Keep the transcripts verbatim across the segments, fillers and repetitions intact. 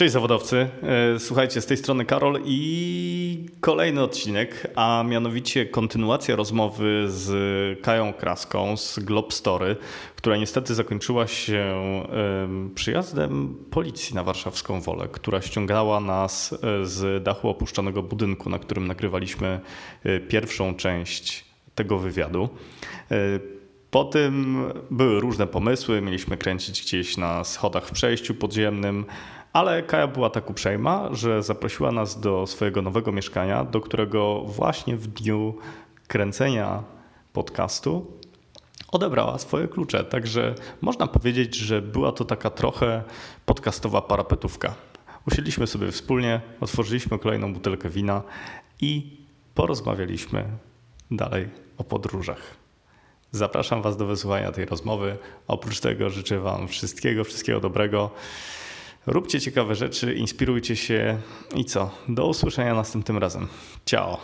Cześć zawodowcy, słuchajcie, z tej strony Karol i kolejny odcinek, a mianowicie kontynuacja rozmowy z Kają Kraską z Globstory, która niestety zakończyła się przyjazdem policji na warszawską Wolę, która ściągała nas z dachu opuszczonego budynku, na którym nagrywaliśmy pierwszą część tego wywiadu. Po tym były różne pomysły, mieliśmy kręcić gdzieś na schodach w przejściu podziemnym, ale Kaja była tak uprzejma, że zaprosiła nas do swojego nowego mieszkania, do którego właśnie w dniu kręcenia podcastu odebrała swoje klucze. Także można powiedzieć, że była to taka trochę podcastowa parapetówka. Usiedliśmy sobie wspólnie, otworzyliśmy kolejną butelkę wina i porozmawialiśmy dalej o podróżach. Zapraszam Was do wysłuchania tej rozmowy. Oprócz tego życzę Wam wszystkiego, wszystkiego dobrego. Róbcie ciekawe rzeczy, inspirujcie się i co? Do usłyszenia następnym razem. Ciao!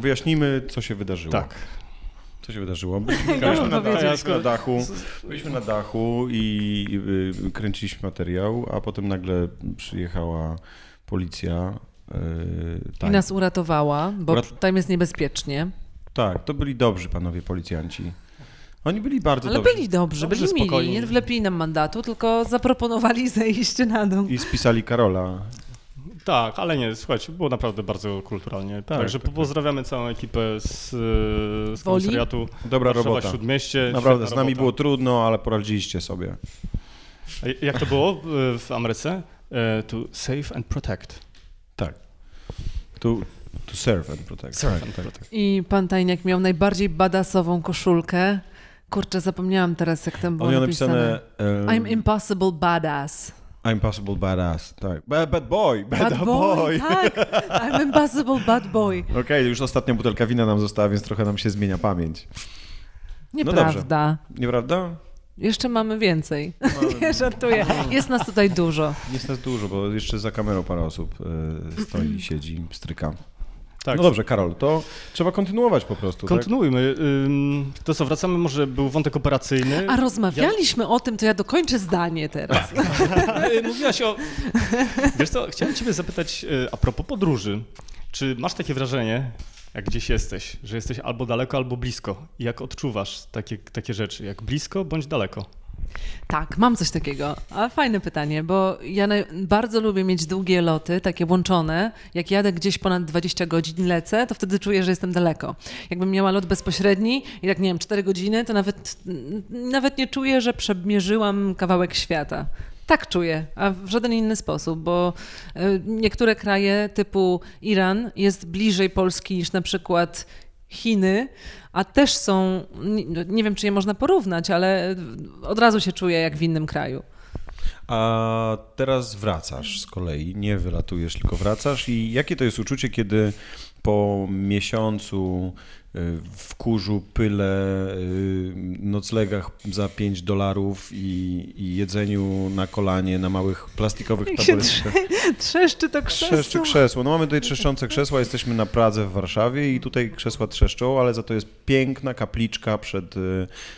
Wyjaśnijmy, co się wydarzyło. Tak. Co się wydarzyło? Byliśmy na, na dachu, byliśmy na dachu i kręciliśmy materiał, a potem nagle przyjechała policja. Yy, I nas uratowała, bo Urat... tam jest niebezpiecznie. Tak, to byli dobrzy panowie policjanci. Oni byli bardzo Ale dobrzy. Ale byli dobrzy, dobrze, byli spokojni. Mili, nie wlepili nam mandatu, tylko zaproponowali zejście na dół. I spisali Karola. Tak, ale nie, słuchajcie, było naprawdę bardzo kulturalnie. Tak, Także tak, pozdrawiamy tak. całą ekipę z, z komisariatu. Dobra robota. Śródmieście, naprawdę, z nami robota. Było trudno, ale poradziliście sobie. A jak to było w Ameryce? To save and protect. Tak. To, to serve and protect. Serve tak, and tak. protect. I pan Tajniak miał najbardziej badassową koszulkę. Kurczę, zapomniałam teraz, jak tam było napisane. Um... I'm impossible badass. I'm impossible badass, tak. Bad, bad boy, bad, bad boy. boy. Tak, I'm impossible bad boy. Okej, okay, już ostatnia butelka wina nam została, więc trochę nam się zmienia pamięć. Nieprawda. No Nieprawda? Jeszcze mamy więcej. Mamy... Nie żartuję. Jest nas tutaj dużo. Jest nas dużo, bo jeszcze za kamerą parę osób stoi, siedzi, stryka. Tak. No dobrze, Karol, to trzeba kontynuować po prostu. Kontynuujmy. Tak? To co, wracamy, może był wątek operacyjny. A rozmawialiśmy ja... o tym, to ja dokończę zdanie teraz. Mówiłaś o... Wiesz co, chciałem ciebie zapytać a propos podróży. Czy masz takie wrażenie, jak gdzieś jesteś, że jesteś albo daleko, albo blisko? Jak odczuwasz takie, takie rzeczy, jak blisko bądź daleko? Tak, mam coś takiego, ale fajne pytanie, bo ja naj- bardzo lubię mieć długie loty, takie łączone. Jak jadę gdzieś ponad dwadzieścia godzin lecę, to wtedy czuję, że jestem daleko. Jakbym miała lot bezpośredni i tak, nie wiem, cztery godziny, to nawet, nawet nie czuję, że przemierzyłam kawałek świata. Tak czuję, a w żaden inny sposób, bo niektóre kraje typu Iran jest bliżej Polski niż na przykład Chiny, a też są, nie wiem, czy je można porównać, ale od razu się czuję jak w innym kraju. A teraz wracasz z kolei, nie wylatujesz, tylko wracasz. I jakie to jest uczucie, kiedy po miesiącu w kurzu, pyle, noclegach za pięć dolarów i, i jedzeniu na kolanie, na małych plastikowych taboretkach. Trzeszczy to krzesło. Trzeszczy krzesło. No mamy tutaj trzeszczące krzesła, jesteśmy na Pradze w Warszawie i tutaj krzesła trzeszczą, ale za to jest piękna kapliczka przed,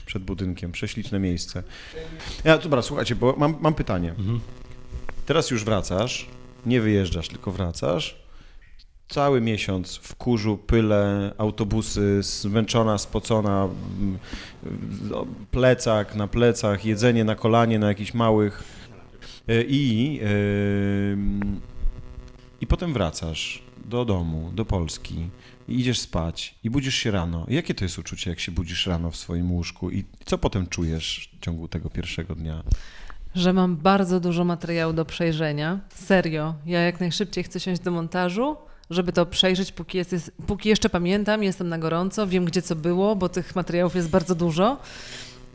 przed budynkiem. Prześliczne miejsce. Ja, dobra, słuchajcie, bo mam, mam pytanie. Mhm. Teraz już wracasz, nie wyjeżdżasz, tylko wracasz. Cały miesiąc w kurzu, pyle, autobusy, zmęczona, spocona, plecak na plecach, jedzenie na kolanie, na jakichś małych i, yy, i potem wracasz do domu, do Polski i idziesz spać i budzisz się rano. Jakie to jest uczucie, jak się budzisz rano w swoim łóżku i co potem czujesz w ciągu tego pierwszego dnia? Że mam bardzo dużo materiału do przejrzenia. Serio, ja jak najszybciej chcę siąść do montażu, żeby to przejrzeć, póki, jest, póki jeszcze pamiętam, jestem na gorąco, wiem, gdzie co było, bo tych materiałów jest bardzo dużo.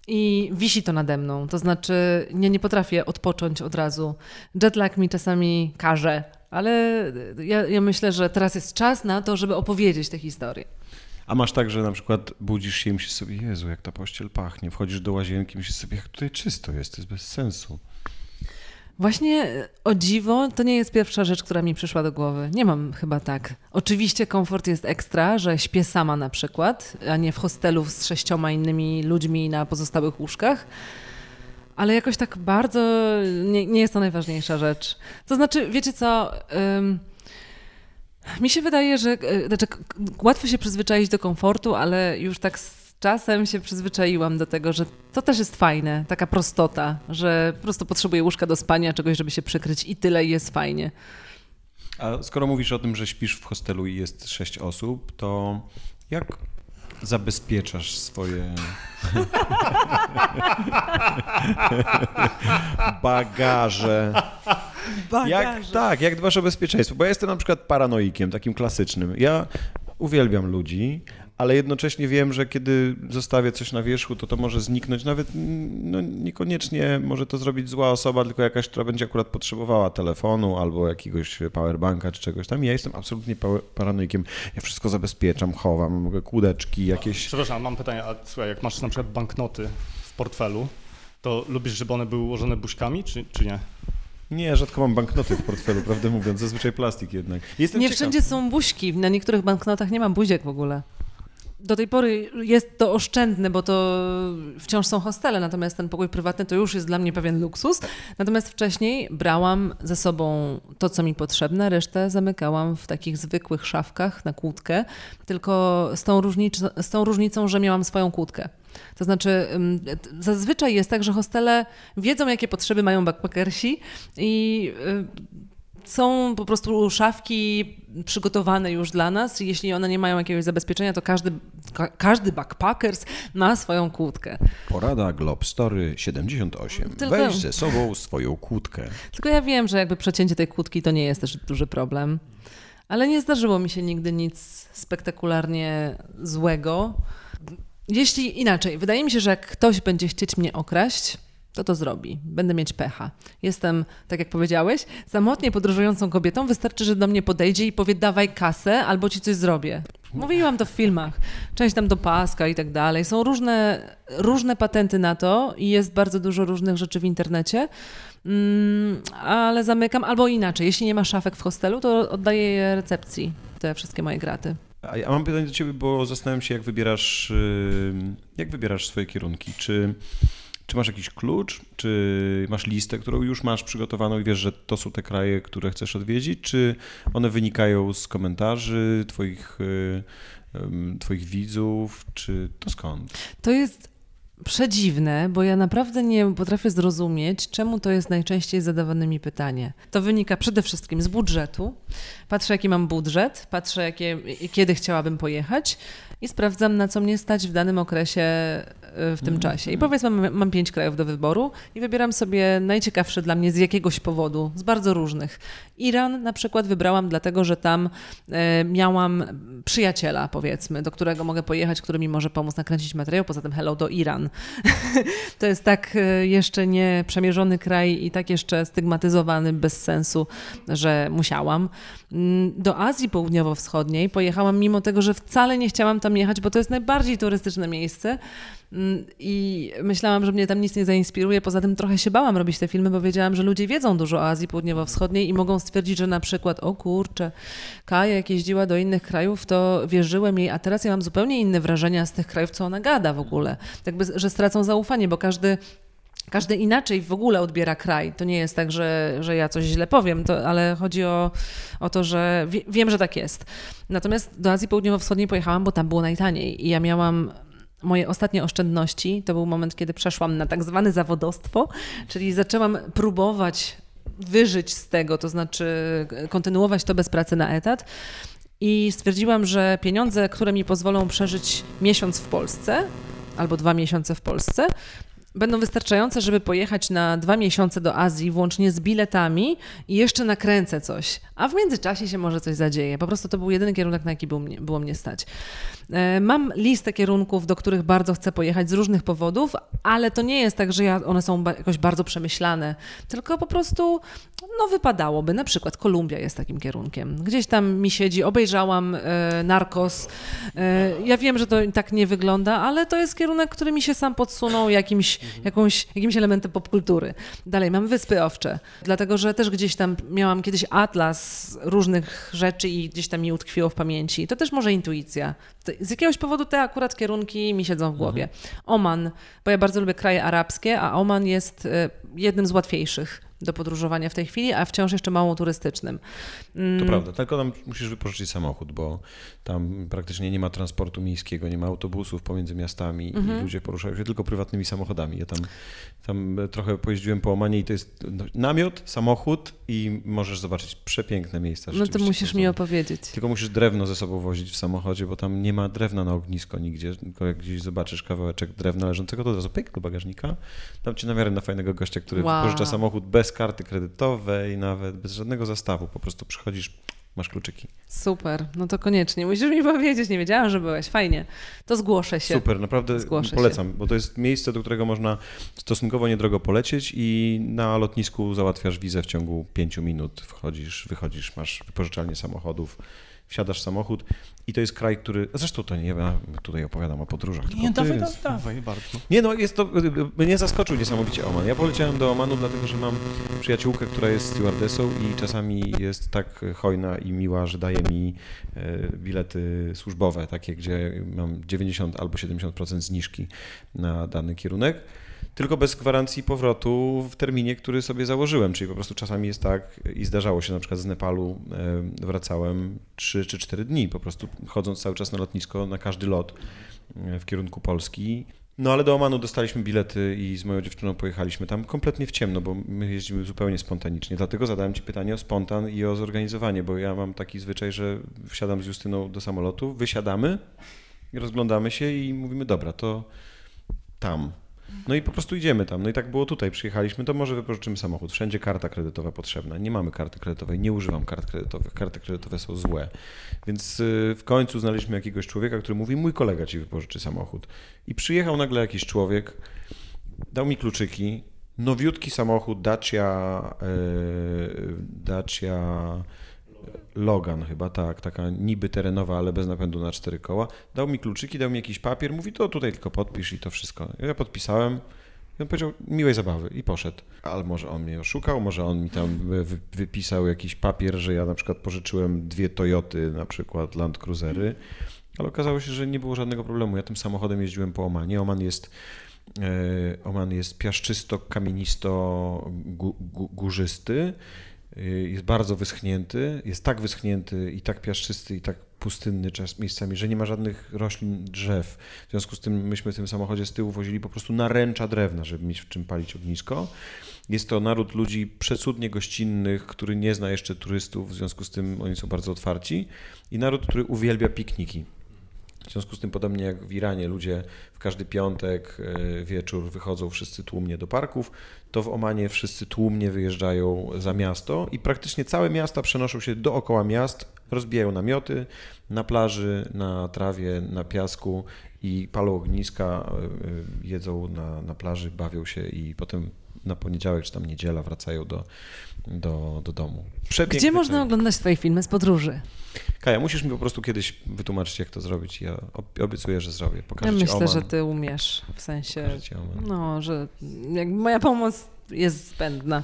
I wisi to nade mną, to znaczy ja nie potrafię odpocząć od razu. Jetlag mi czasami każe, ale ja, ja myślę, że teraz jest czas na to, żeby opowiedzieć tę historię. A masz tak, że na przykład budzisz się i myślisz sobie, Jezu, jak ta pościel pachnie, wchodzisz do łazienki i myślisz sobie, jak tutaj czysto jest, to jest bez sensu. Właśnie o dziwo, to nie jest pierwsza rzecz, która mi przyszła do głowy. Nie mam chyba tak. Oczywiście komfort jest ekstra, że śpię sama na przykład, a nie w hostelu z sześcioma innymi ludźmi na pozostałych łóżkach. Ale jakoś tak bardzo nie, nie jest to najważniejsza rzecz. To znaczy, wiecie co, Ym... mi się wydaje, że znaczy, łatwo się przyzwyczaić do komfortu, ale już tak czasem się przyzwyczaiłam do tego, że to też jest fajne, taka prostota, że po prostu potrzebuję łóżka do spania, czegoś, żeby się przykryć i tyle, i jest fajnie. A skoro mówisz o tym, że śpisz w hostelu i jest sześć osób, to jak zabezpieczasz swoje bagaże? Bagaże. Jak, tak, jak dbasz o bezpieczeństwo? Bo ja jestem na przykład paranoikiem, takim klasycznym. Ja uwielbiam ludzi, ale jednocześnie wiem, że kiedy zostawię coś na wierzchu, to to może zniknąć. Nawet no, niekoniecznie może to zrobić zła osoba, tylko jakaś, która będzie akurat potrzebowała telefonu albo jakiegoś powerbanka czy czegoś tam. I ja jestem absolutnie paranoikiem. Ja wszystko zabezpieczam, chowam, kółeczki jakieś. Przepraszam, mam pytanie. A słuchaj, jak masz na przykład banknoty w portfelu, to lubisz, żeby one były ułożone buźkami, czy, czy nie? Nie, rzadko mam banknoty w portfelu, prawdę mówiąc. Zazwyczaj plastik jednak. Jestem nie ciekaw. Wszędzie są buźki. Na niektórych banknotach nie mam buziek w ogóle. Do tej pory jest to oszczędne, bo to wciąż są hostele, natomiast ten pokój prywatny to już jest dla mnie pewien luksus. Natomiast wcześniej brałam ze sobą to, co mi potrzebne, resztę zamykałam w takich zwykłych szafkach na kłódkę, tylko z tą, różnic- z tą różnicą, że miałam swoją kłódkę. To znaczy zazwyczaj jest tak, że hostele wiedzą, jakie potrzeby mają backpackersi i są po prostu szafki przygotowane już dla nas. Jeśli one nie mają jakiegoś zabezpieczenia, to każdy, ka- każdy backpackers ma swoją kłódkę. Porada Globstory siedemdziesiąt osiem. Tylko... Weź ze sobą swoją kłódkę. Tylko ja wiem, że jakby przecięcie tej kłódki to nie jest też duży problem. Ale nie zdarzyło mi się nigdy nic spektakularnie złego. Jeśli inaczej, wydaje mi się, że jak ktoś będzie chcieć mnie okraść, to to zrobi. Będę mieć pecha. Jestem, tak jak powiedziałeś, samotnie podróżującą kobietą. Wystarczy, że do mnie podejdzie i powie, dawaj kasę, albo ci coś zrobię. Mówiłam to w filmach. Część tam do paska i tak dalej. Są różne, różne patenty na to i jest bardzo dużo różnych rzeczy w internecie, mm, ale zamykam. Albo inaczej, jeśli nie ma szafek w hostelu, to oddaję je recepcji, te wszystkie moje graty. A ja mam pytanie do ciebie, bo zastanawiam się, jak wybierasz, jak wybierasz swoje kierunki. Czy... Czy masz jakiś klucz, czy masz listę, którą już masz przygotowaną i wiesz, że to są te kraje, które chcesz odwiedzić, czy one wynikają z komentarzy twoich, twoich widzów, czy to skąd? To jest przedziwne, bo ja naprawdę nie potrafię zrozumieć, czemu to jest najczęściej zadawane mi pytanie. To wynika przede wszystkim z budżetu. Patrzę, jaki mam budżet, patrzę, jakie, kiedy chciałabym pojechać i sprawdzam, na co mnie stać w danym okresie, w tym mm. czasie. I powiedzmy, mam, mam pięć krajów do wyboru i wybieram sobie najciekawsze dla mnie z jakiegoś powodu, z bardzo różnych. Iran na przykład wybrałam dlatego, że tam e, miałam przyjaciela, powiedzmy, do którego mogę pojechać, który mi może pomóc nakręcić materiał. Poza tym hello do Iran. To jest tak jeszcze nie przemierzony kraj i tak jeszcze stygmatyzowany bez sensu, że musiałam. Do Azji Południowo-Wschodniej pojechałam mimo tego, że wcale nie chciałam tam jechać, bo to jest najbardziej turystyczne miejsce. I myślałam, że mnie tam nic nie zainspiruje. Poza tym trochę się bałam robić te filmy, bo wiedziałam, że ludzie wiedzą dużo o Azji Południowo-Wschodniej i mogą stwierdzić, że na przykład o kurczę, Kaja jak jeździła do innych krajów, to wierzyłem jej, a teraz ja mam zupełnie inne wrażenia z tych krajów, co ona gada w ogóle. Jakby, że stracą zaufanie, bo każdy... Każdy inaczej w ogóle odbiera kraj. To nie jest tak, że, że ja coś źle powiem, to, ale chodzi o, o to, że wie, wiem, że tak jest. Natomiast do Azji Południowo-Wschodniej pojechałam, bo tam było najtaniej i ja miałam moje ostatnie oszczędności. To był moment, kiedy przeszłam na tak zwane zawodostwo, czyli zaczęłam próbować wyżyć z tego, to znaczy kontynuować to bez pracy na etat. I stwierdziłam, że pieniądze, które mi pozwolą przeżyć miesiąc w Polsce albo dwa miesiące w Polsce, Będą wystarczające, żeby pojechać na dwa miesiące do Azji, włącznie z biletami i jeszcze nakręcę coś. A w międzyczasie się może coś zadzieje. Po prostu to był jedyny kierunek, na jaki był mnie, było mnie stać. Mam listę kierunków, do których bardzo chcę pojechać z różnych powodów, ale to nie jest tak, że ja, one są jakoś bardzo przemyślane, tylko po prostu no wypadałoby. Na przykład Kolumbia jest takim kierunkiem. Gdzieś tam mi siedzi, obejrzałam e, Narcos. E, ja wiem, że to tak nie wygląda, ale to jest kierunek, który mi się sam podsunął jakimś, jakąś, jakimś elementem popkultury. Dalej mam Wyspy Owcze, dlatego że też gdzieś tam miałam kiedyś atlas różnych rzeczy i gdzieś tam mi utkwiło w pamięci. To też może intuicja. Z jakiegoś powodu te akurat kierunki mi siedzą w głowie. Oman, bo ja bardzo lubię kraje arabskie, a Oman jest jednym z łatwiejszych do podróżowania w tej chwili, a wciąż jeszcze mało turystycznym. Mm. To prawda, tylko tam musisz wypożyczyć samochód, bo tam praktycznie nie ma transportu miejskiego, nie ma autobusów pomiędzy miastami mm-hmm. i ludzie poruszają się tylko prywatnymi samochodami. Ja tam, tam trochę pojeździłem po Omanie i to jest namiot, samochód i możesz zobaczyć przepiękne miejsca. No to musisz mi opowiedzieć. Tylko musisz drewno ze sobą wozić w samochodzie, bo tam nie ma drewna na ognisko nigdzie, tylko jak gdzieś zobaczysz kawałeczek drewna leżącego, to od razu pyk do bagażnika, dam ci namiary na fajnego gościa, który wow. pożycza samochód bez Bez karty kredytowej, nawet bez żadnego zastawu. Po prostu przychodzisz, masz kluczyki. Super, no to koniecznie. Musisz mi powiedzieć, nie wiedziałam, że byłeś. Fajnie. To zgłoszę się. Super, naprawdę zgłoszę polecam, się. Bo to jest miejsce, do którego można stosunkowo niedrogo polecieć i na lotnisku załatwiasz wizę w ciągu pięciu minut. Wchodzisz, wychodzisz, masz wypożyczalnię samochodów. Wsiadasz w samochód i to jest kraj, który... Zresztą to nie ja tutaj opowiadam o podróżach. Nie, dawaj, jest... dawaj, bardzo. Nie, no jest to... Mnie zaskoczył niesamowicie Oman. Ja poleciałem do Omanu, dlatego że mam przyjaciółkę, która jest stewardessą i czasami jest tak hojna i miła, że daje mi bilety służbowe, takie, gdzie mam dziewięćdziesiąt albo siedemdziesiąt procent zniżki na dany kierunek. Tylko bez gwarancji powrotu w terminie, który sobie założyłem, czyli po prostu czasami jest tak i zdarzało się, na przykład z Nepalu wracałem trzy czy cztery dni, po prostu chodząc cały czas na lotnisko, na każdy lot w kierunku Polski. No ale do Omanu dostaliśmy bilety i z moją dziewczyną pojechaliśmy tam kompletnie w ciemno, bo my jeździmy zupełnie spontanicznie, dlatego zadałem ci pytanie o spontan i o zorganizowanie, bo ja mam taki zwyczaj, że wsiadam z Justyną do samolotu, wysiadamy, rozglądamy się i mówimy dobra, to tam. No i po prostu idziemy tam. No i tak było tutaj. Przyjechaliśmy, to może wypożyczymy samochód. Wszędzie karta kredytowa potrzebna. Nie mamy karty kredytowej, nie używam kart kredytowych. Karty kredytowe są złe. Więc w końcu znaleźliśmy jakiegoś człowieka, który mówi, mój kolega ci wypożyczy samochód. I przyjechał nagle jakiś człowiek, dał mi kluczyki, nowiutki samochód, Dacia, yy, Dacia Logan chyba, tak, taka niby terenowa, ale bez napędu na cztery koła. Dał mi kluczyki, dał mi jakiś papier, mówi to tutaj tylko podpisz i to wszystko. Ja podpisałem i on powiedział miłej zabawy i poszedł. Ale może on mnie oszukał, może on mi tam wypisał jakiś papier, że ja na przykład pożyczyłem dwie Toyoty, na przykład Land Cruisery, ale okazało się, że nie było żadnego problemu. Ja tym samochodem jeździłem po Omanie. Oman jest... Oman jest piaszczysto, kamienisto, górzysty. Jest bardzo wyschnięty, jest tak wyschnięty i tak piaszczysty i tak pustynny czas miejscami, że nie ma żadnych roślin, drzew. W związku z tym myśmy w tym samochodzie z tyłu wozili po prostu naręcza drewna, żeby mieć w czym palić ognisko. Jest to naród ludzi przecudnie gościnnych, który nie zna jeszcze turystów, w związku z tym oni są bardzo otwarci i naród, który uwielbia pikniki. W związku z tym, podobnie jak w Iranie, ludzie w każdy piątek wieczór wychodzą wszyscy tłumnie do parków, to w Omanie wszyscy tłumnie wyjeżdżają za miasto i praktycznie całe miasta przenoszą się dookoła miast, rozbijają namioty na plaży, na trawie, na piasku i palą ogniska, jedzą na, na plaży, bawią się i potem na poniedziałek czy tam niedziela wracają do, do, do domu. Przepiękny Gdzie można człowiek. Oglądać twoje filmy z podróży? Kaja, musisz mi po prostu kiedyś wytłumaczyć, jak to zrobić. Ja obiecuję, że zrobię. Pokażę ja ci myślę, Oman. że ty umiesz, w sensie, no, że jak moja pomoc jest zbędna.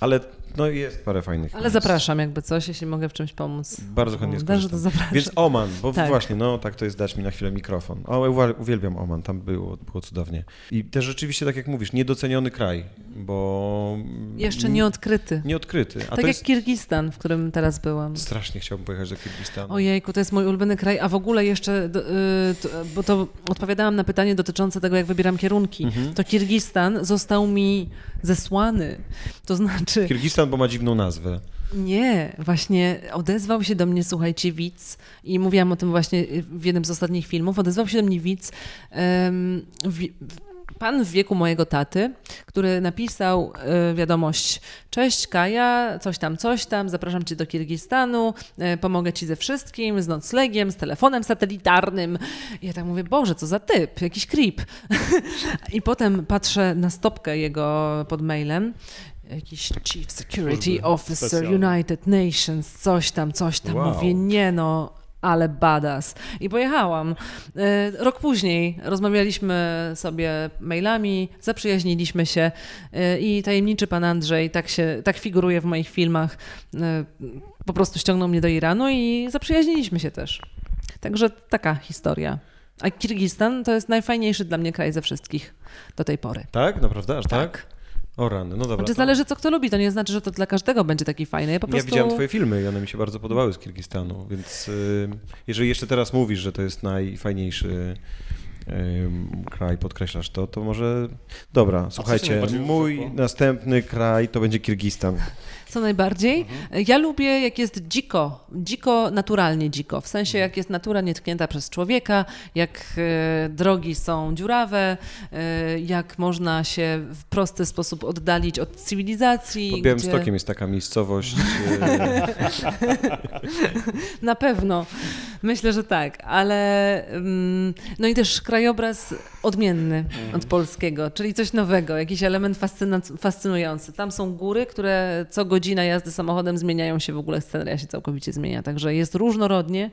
Ale no jest parę fajnych Ale miejsc. Zapraszam jakby coś, jeśli mogę w czymś pomóc. Bardzo chętnie skorzystam. To zapraszam. Więc Oman, bo tak. właśnie, no tak to jest dać mi na chwilę mikrofon. O, uwielbiam Oman, tam było, było cudownie. I też rzeczywiście, tak jak mówisz, niedoceniony kraj, bo... Jeszcze nieodkryty. Nieodkryty. A tak jak jest... Kirgistan, w którym teraz byłam. Strasznie chciałbym pojechać do Kirgistanu. Ojejku, to jest mój ulubiony kraj, a w ogóle jeszcze, yy, to, bo to odpowiadałam na pytanie dotyczące tego, jak wybieram kierunki. Mhm. To Kirgistan został mi zesłany, to znaczy... Kirgistan bo ma dziwną nazwę. Nie, właśnie odezwał się do mnie, słuchajcie, widz i mówiłam o tym właśnie w jednym z ostatnich filmów, odezwał się do mnie widz um, w, pan w wieku mojego taty, który napisał y, wiadomość: cześć Kaja, coś tam, coś tam, zapraszam cię do Kirgistanu, y, pomogę ci ze wszystkim, z noclegiem, z telefonem satelitarnym. I ja tak mówię, Boże, co za typ, jakiś creep. I potem patrzę na stopkę jego pod mailem, jakiś Chief Security Officer United Nations, coś tam, coś tam. Wow. Mówię, nie no, ale badass. I pojechałam. Rok później rozmawialiśmy sobie mailami, zaprzyjaźniliśmy się i tajemniczy pan Andrzej, tak się, tak figuruje w moich filmach, po prostu ściągnął mnie do Iranu i zaprzyjaźniliśmy się też. Także taka historia. A Kirgistan to jest najfajniejszy dla mnie kraj ze wszystkich do tej pory. Tak? Naprawdę? Aż tak? tak? O rany, no dobra. Znaczy, zależy co kto lubi, to nie znaczy, że to dla każdego będzie taki fajny. Ja, po prostu... ja widziałem twoje filmy i one mi się bardzo podobały z Kirgistanu, więc y, jeżeli jeszcze teraz mówisz, że to jest najfajniejszy y, kraj, podkreślasz to, to może... Dobra, słuchajcie, mój następny kraj to będzie Kirgistan. Co najbardziej? Mhm. Ja lubię, jak jest dziko, dziko, naturalnie dziko, w sensie jak jest natura nietknięta przez człowieka, jak y, drogi są dziurawe, y, jak można się w prosty sposób oddalić od cywilizacji. Pod Białymstokiem gdzie... jest taka miejscowość. Na pewno, myślę, że tak, ale mm, no i też krajobraz odmienny mhm. od polskiego, czyli coś nowego, jakiś element fascyna- fascynujący. Tam są góry, które co godzina Godzina jazdy samochodem zmieniają się w ogóle, sceneria się całkowicie zmienia, także jest różnorodnie.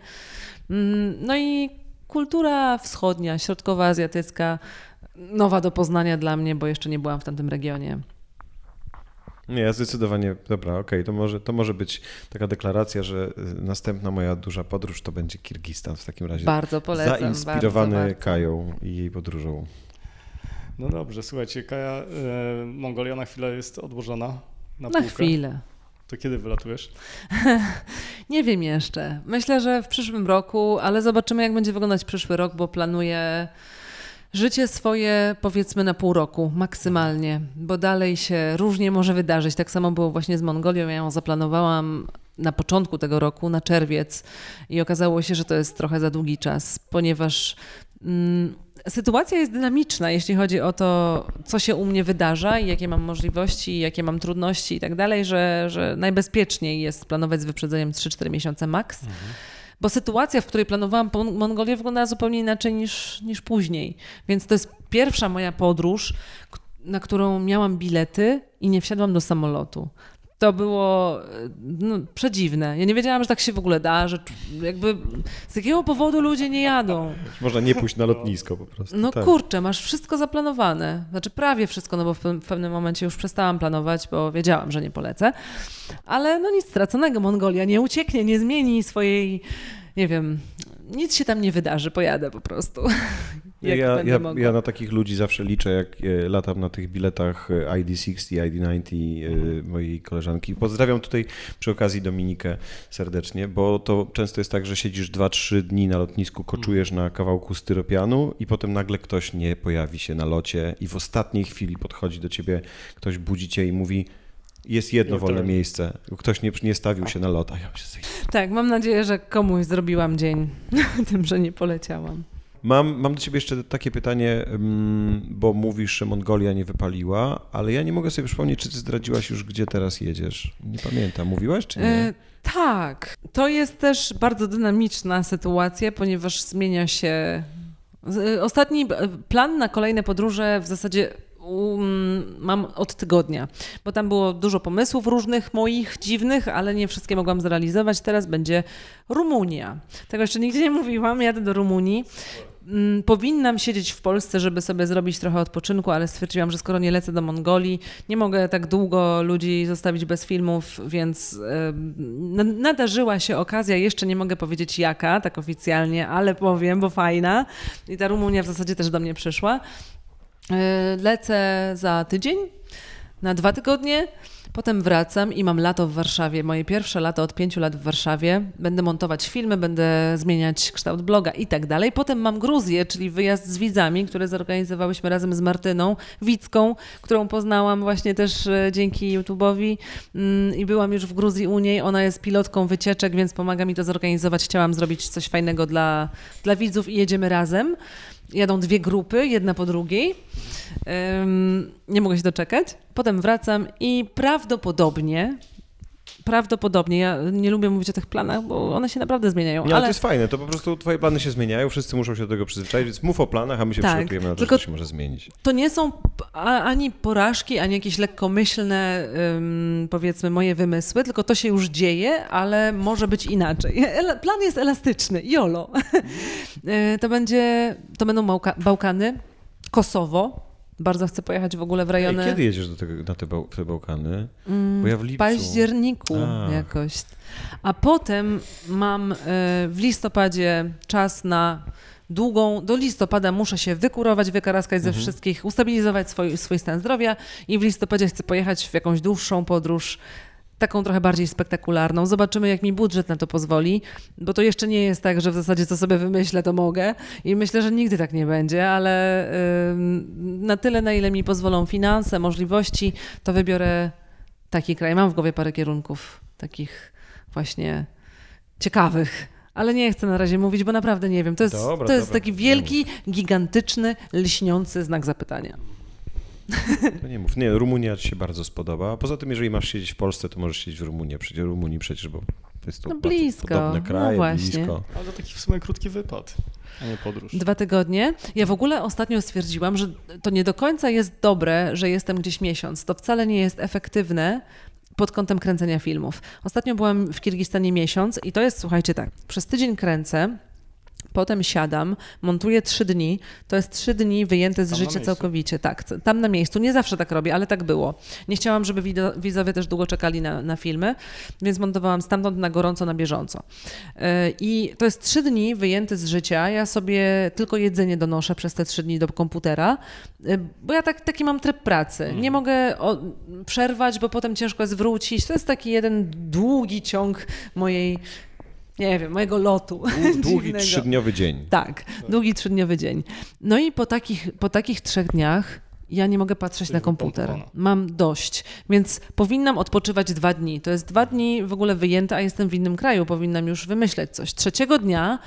No i kultura wschodnia, środkowoazjatycka, nowa do poznania dla mnie, bo jeszcze nie byłam w tamtym regionie. Nie, ja zdecydowanie, dobra, okej, okay, to, może, to może być taka deklaracja, że następna moja duża podróż to będzie Kirgistan w takim razie. Bardzo polecam. Zainspirowany bardzo, bardzo. Kają i jej podróżą. No dobrze, słuchajcie, Kaja, y, Mongolia na chwilę jest odłożona. Na, na chwilę. To kiedy wylatujesz? Nie wiem jeszcze. Myślę, że w przyszłym roku, ale zobaczymy, jak będzie wyglądać przyszły rok, bo planuję życie swoje powiedzmy na pół roku maksymalnie, bo dalej się różnie może wydarzyć. Tak samo było właśnie z Mongolią. Ja ją zaplanowałam na początku tego roku, na czerwiec i okazało się, że to jest trochę za długi czas, ponieważ... Mm, sytuacja jest dynamiczna, jeśli chodzi o to, co się u mnie wydarza i jakie mam możliwości, jakie mam trudności i tak dalej, że, że najbezpieczniej jest planować z wyprzedzeniem trzy cztery miesiące max, mhm. bo sytuacja, w której planowałam Mongolię, wyglądała zupełnie inaczej niż, niż później. Więc to jest pierwsza moja podróż, na którą miałam bilety i nie wsiadłam do samolotu. To było no, przedziwne. Ja nie wiedziałam, że tak się w ogóle da, że jakby z jakiego powodu ludzie nie jadą. Można nie pójść na lotnisko po prostu. No tak. Kurczę, masz wszystko zaplanowane. Znaczy prawie wszystko, no bo w pewnym momencie już przestałam planować, bo wiedziałam, że nie polecę. Ale no nic straconego, Mongolia nie ucieknie, nie zmieni swojej, nie wiem, nic się tam nie wydarzy, pojadę po prostu. Jak ja, ja, ja na takich ludzi zawsze liczę, jak latam na tych biletach I D sześćdziesiąt, I D dziewięćdziesiąt mojej koleżanki. Pozdrawiam tutaj przy okazji Dominikę serdecznie, bo to często jest tak, że siedzisz dwa trzy dni na lotnisku, koczujesz na kawałku styropianu i potem nagle ktoś nie pojawi się na locie i w ostatniej chwili podchodzi do ciebie, ktoś budzi cię i mówi... Jest jedno wolne miejsce. Ktoś nie, nie stawił się na lot. A ja się... Tak, mam nadzieję, że komuś zrobiłam dzień tym, że nie poleciałam. Mam, mam do ciebie jeszcze takie pytanie, bo mówisz, że Mongolia nie wypaliła, ale ja nie mogę sobie przypomnieć, czy ty zdradziłaś już, gdzie teraz jedziesz. Nie pamiętam. Mówiłaś, czy nie? E, tak. To jest też bardzo dynamiczna sytuacja, ponieważ zmienia się... Ostatni plan na kolejne podróże w zasadzie... mam od tygodnia, bo tam było dużo pomysłów różnych moich, dziwnych, ale nie wszystkie mogłam zrealizować. Teraz będzie Rumunia. Tego jeszcze nigdzie nie mówiłam, jadę do Rumunii. Powinnam siedzieć w Polsce, żeby sobie zrobić trochę odpoczynku, ale stwierdziłam, że skoro nie lecę do Mongolii, nie mogę tak długo ludzi zostawić bez filmów, więc nadarzyła się okazja, jeszcze nie mogę powiedzieć jaka, tak oficjalnie, ale powiem, bo fajna. I ta Rumunia w zasadzie też do mnie przyszła. Lecę za tydzień, na dwa tygodnie, potem wracam i mam lato w Warszawie. Moje pierwsze lato od pięciu lat w Warszawie. Będę montować filmy, będę zmieniać kształt bloga i tak dalej. Potem mam Gruzję, czyli wyjazd z widzami, który zorganizowałyśmy razem z Martyną Wicką, którą poznałam właśnie też dzięki YouTube'owi i byłam już w Gruzji u niej. Ona jest pilotką wycieczek, więc pomaga mi to zorganizować. Chciałam zrobić coś fajnego dla, dla widzów i jedziemy razem. Jadą dwie grupy, jedna po drugiej. Um, nie mogę się doczekać. Potem wracam i prawdopodobnie, prawdopodobnie, ja nie lubię mówić o tych planach, bo one się naprawdę zmieniają. Nie, ale to jest fajne, to po prostu twoje plany się zmieniają, wszyscy muszą się do tego przyzwyczaić, więc mów o planach, a my się tak, przygotujemy na to, że to się może zmienić. To nie są ani porażki, ani jakieś lekkomyślne, um, powiedzmy, moje wymysły, tylko to się już dzieje, ale może być inaczej. Plan jest elastyczny, jolo. To będzie, to będą Bałka- Bałkany, Kosowo. Bardzo chcę pojechać w ogóle w rejony... Kiedy jedziesz do tego, na te, Bał- te Bałkany? Bo ja w lipcu. W październiku Ach. jakoś. A potem mam w listopadzie czas na długą... Do listopada muszę się wykurować, wykaraskać mhm. ze wszystkich, ustabilizować swój, swój stan zdrowia i w listopadzie chcę pojechać w jakąś dłuższą podróż, taką trochę bardziej spektakularną. Zobaczymy, jak mi budżet na to pozwoli, bo to jeszcze nie jest tak, że w zasadzie co sobie wymyślę, to mogę i myślę, że nigdy tak nie będzie, ale na tyle, na ile mi pozwolą finanse, możliwości, to wybiorę taki kraj. Mam w głowie parę kierunków takich właśnie ciekawych, ale nie chcę na razie mówić, bo naprawdę nie wiem. To jest, dobra, to dobra, jest taki wielki, gigantyczny, lśniący znak zapytania. To nie mów. Nie, Rumunia ci się bardzo spodoba. A poza tym, jeżeli masz siedzieć w Polsce, to możesz siedzieć w Rumunii. Przecież Rumunii przecież, bo to jest to no blisko, podobne kraje, no blisko. Ale to taki w sumie krótki wypad, a nie podróż. Dwa tygodnie. Ja w ogóle ostatnio stwierdziłam, że to nie do końca jest dobre, że jestem gdzieś miesiąc. To wcale nie jest efektywne pod kątem kręcenia filmów. Ostatnio byłam w Kirgistanie miesiąc i to jest, słuchajcie, tak, przez tydzień kręcę, potem siadam, montuję trzy dni, to jest trzy dni wyjęte z tam życia całkowicie, tak, tam na miejscu, nie zawsze tak robię, ale tak było. Nie chciałam, żeby widzowie też długo czekali na, na filmy, więc montowałam stamtąd na gorąco, na bieżąco. I to jest trzy dni wyjęte z życia, ja sobie tylko jedzenie donoszę przez te trzy dni do komputera, bo ja tak, taki mam tryb pracy, nie mogę o, przerwać, bo potem ciężko jest wrócić, to jest taki jeden długi ciąg mojej nie wiem, mojego lotu. Długi trzydniowy dzień. Tak, długi trzydniowy dzień. No i po takich, po takich trzech dniach ja nie mogę patrzeć na komputer. Mam dość, więc powinnam odpoczywać dwa dni. To jest dwa dni w ogóle wyjęte, a jestem w innym kraju, powinnam już wymyśleć coś. Trzeciego dnia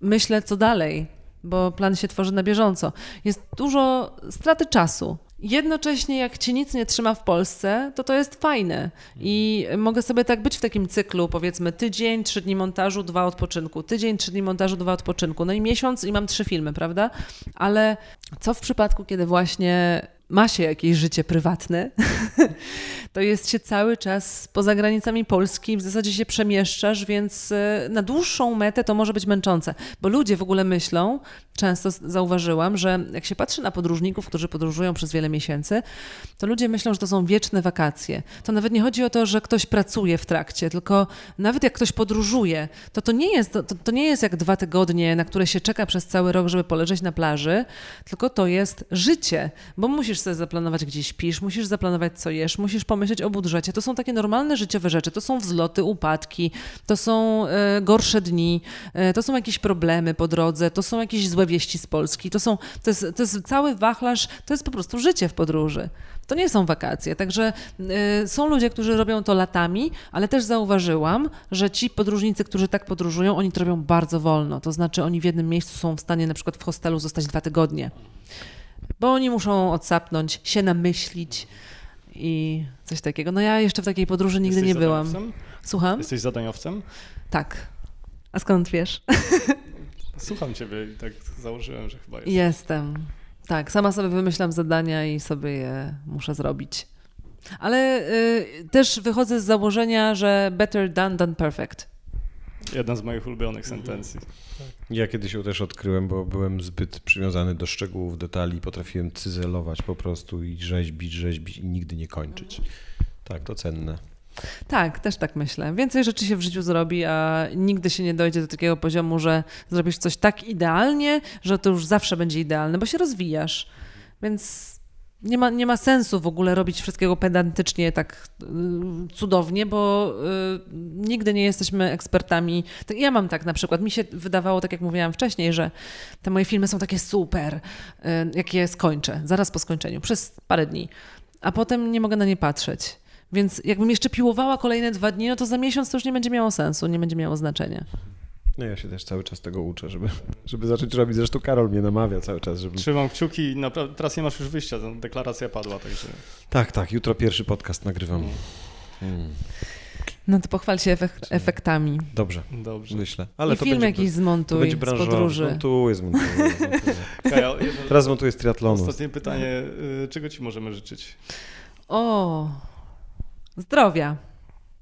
myślę, co dalej, bo plan się tworzy na bieżąco. Jest dużo straty czasu. Jednocześnie jak cię nic nie trzyma w Polsce, to to jest fajne i mogę sobie tak być w takim cyklu, powiedzmy tydzień, trzy dni montażu, dwa odpoczynku, tydzień, trzy dni montażu, dwa odpoczynku, no i miesiąc i mam trzy filmy, prawda? Ale co w przypadku, kiedy właśnie ma się jakieś życie prywatne, to jest się cały czas poza granicami Polski, w zasadzie się przemieszczasz, więc na dłuższą metę to może być męczące, bo ludzie w ogóle myślą, często zauważyłam, że jak się patrzy na podróżników, którzy podróżują przez wiele miesięcy, to ludzie myślą, że to są wieczne wakacje. To nawet nie chodzi o to, że ktoś pracuje w trakcie, tylko nawet jak ktoś podróżuje, to to nie jest, to, to nie jest jak dwa tygodnie, na które się czeka przez cały rok, żeby poleżeć na plaży, tylko to jest życie, bo musisz Musisz sobie zaplanować, gdzie śpisz, musisz zaplanować, co jesz, musisz pomyśleć o budżecie. To są takie normalne życiowe rzeczy. To są wzloty, upadki, to są e, gorsze dni, e, to są jakieś problemy po drodze, to są jakieś złe wieści z Polski. To, są, to, jest, to jest cały wachlarz, to jest po prostu życie w podróży. To nie są wakacje. Także e, są ludzie, którzy robią to latami, ale też zauważyłam, że ci podróżnicy, którzy tak podróżują, oni to robią bardzo wolno. To znaczy oni w jednym miejscu są w stanie na przykład w hostelu zostać dwa tygodnie. Bo oni muszą odsapnąć, się namyślić i coś takiego. No ja jeszcze w takiej podróży nigdy Jesteś nie byłam. Zadaniowcem? Słucham? Jesteś zadaniowcem? Tak. A skąd wiesz? Słucham ciebie i tak założyłem, że chyba jestem. Jestem. Tak, sama sobie wymyślam zadania i sobie je muszę zrobić. Ale y, też wychodzę z założenia, że better done than perfect. Jedna z moich ulubionych sentencji. Ja kiedyś ją też odkryłem, bo byłem zbyt przywiązany do szczegółów, detali, potrafiłem cyzelować po prostu i rzeźbić, rzeźbić i nigdy nie kończyć. Tak, to cenne. Tak, też tak myślę. Więcej rzeczy się w życiu zrobi, a nigdy się nie dojdzie do takiego poziomu, że zrobisz coś tak idealnie, że to już zawsze będzie idealne, bo się rozwijasz. Więc nie ma, nie ma sensu w ogóle robić wszystkiego pedantycznie tak cudownie, bo y, nigdy nie jesteśmy ekspertami. Ja mam tak na przykład, mi się wydawało, tak jak mówiłam wcześniej, że te moje filmy są takie super, y, jak je skończę, zaraz po skończeniu, przez parę dni, a potem nie mogę na nie patrzeć. Więc jakbym jeszcze piłowała kolejne dwa dni, no to za miesiąc to już nie będzie miało sensu, nie będzie miało znaczenia. No ja się też cały czas tego uczę, żeby, żeby zacząć robić. Zresztą Karol mnie namawia cały czas. Żeby... Trzymam kciuki, naprawdę teraz nie masz już wyjścia, deklaracja padła. Także... Tak, tak, jutro pierwszy podcast nagrywam. Hmm. No to pochwal się efek- efektami. Dobrze, dobrze. Myślę. Ale I to film będzie, jakiś zmontuj to z podróży. Zmontuję, zmontuję. zmontuję. Kaja, teraz zmontuję z triatlonu. Ostatnie pytanie, czego ci możemy życzyć? O, zdrowia.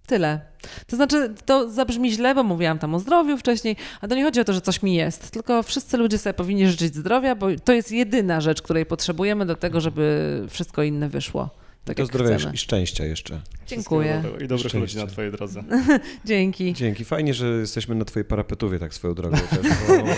Tyle. To znaczy, to zabrzmi źle, bo mówiłam tam o zdrowiu wcześniej, a to nie chodzi o to, że coś mi jest, tylko wszyscy ludzie sobie powinni życzyć zdrowia, bo to jest jedyna rzecz, której potrzebujemy do tego, żeby wszystko inne wyszło. Tak to zdrowia chcemy. I szczęścia jeszcze. Dziękuję. I dobrych ludzi na twojej drodze. Dzięki. Dzięki. Fajnie, że jesteśmy na twojej parapetówie tak swoją drogą też, bo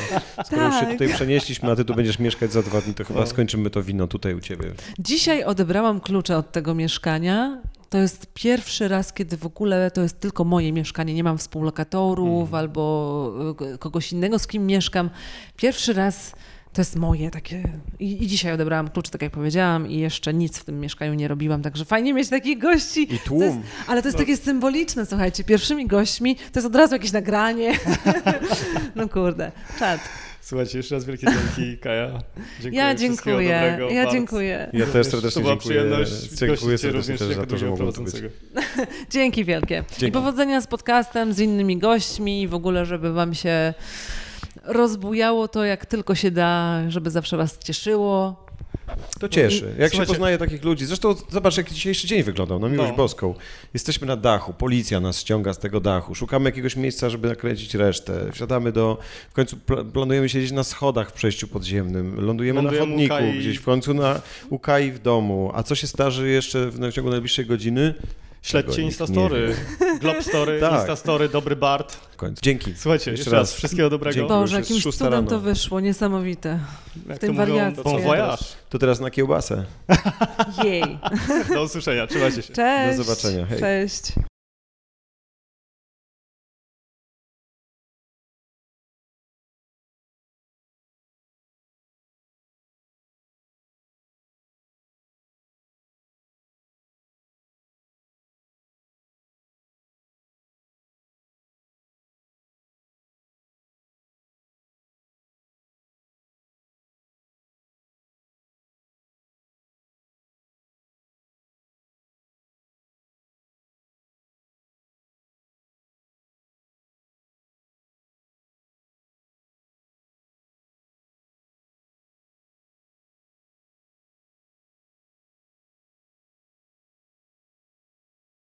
skoro tak. Już się tutaj przenieśliśmy, a ty tu będziesz mieszkać za dwa dni, to chyba skończymy to wino tutaj u ciebie. Dzisiaj odebrałam klucze od tego mieszkania. To jest pierwszy raz, kiedy w ogóle to jest tylko moje mieszkanie, nie mam współlokatorów mm. albo kogoś innego, z kim mieszkam. Pierwszy raz to jest moje takie i, i dzisiaj odebrałam klucz, tak jak powiedziałam, i jeszcze nic w tym mieszkaniu nie robiłam, także fajnie mieć takich gości. I tłum. To jest, ale to jest no. takie symboliczne, słuchajcie, pierwszymi gośćmi to jest od razu jakieś nagranie. No kurde, czad. Słuchajcie, jeszcze raz wielkie dzięki, Kaja. Dziękuję. Ja dziękuję. Dobrego, ja dziękuję. Ja też serdecznie dziękuję. To była przyjemność. Dziękuję serdecznie też za to, że mogłem tu być. Dzięki wielkie. Dzięki. I powodzenia z podcastem, z innymi gośćmi i w ogóle, żeby wam się rozbujało to, jak tylko się da, żeby zawsze was cieszyło. To cieszy. Jak Słuchajcie. się poznaje takich ludzi. Zresztą zobacz, jak dzisiejszy dzień wyglądał, na miłość no. boską. Jesteśmy na dachu, policja nas ściąga z tego dachu, szukamy jakiegoś miejsca, żeby nakręcić resztę. Wsiadamy do... W końcu planujemy siedzieć na schodach w przejściu podziemnym, lądujemy Lądują na chodniku Kai. gdzieś, w końcu na u Kai w domu. A co się starzy jeszcze w ciągu najbliższej godziny? Śledźcie Instastory, Globstory, tak. Instastory, dobry Bart. W końcu. Dzięki. Słuchajcie, jeszcze raz, raz wszystkiego dobrego. Dzięki. Boże, jakimś cudem rano. to wyszło, niesamowite. W Jak tym wariacie. Bon voyage. To teraz na kiełbasę. Jej. Do usłyszenia, trzymajcie się. Cześć. Do zobaczenia. Hej. Cześć.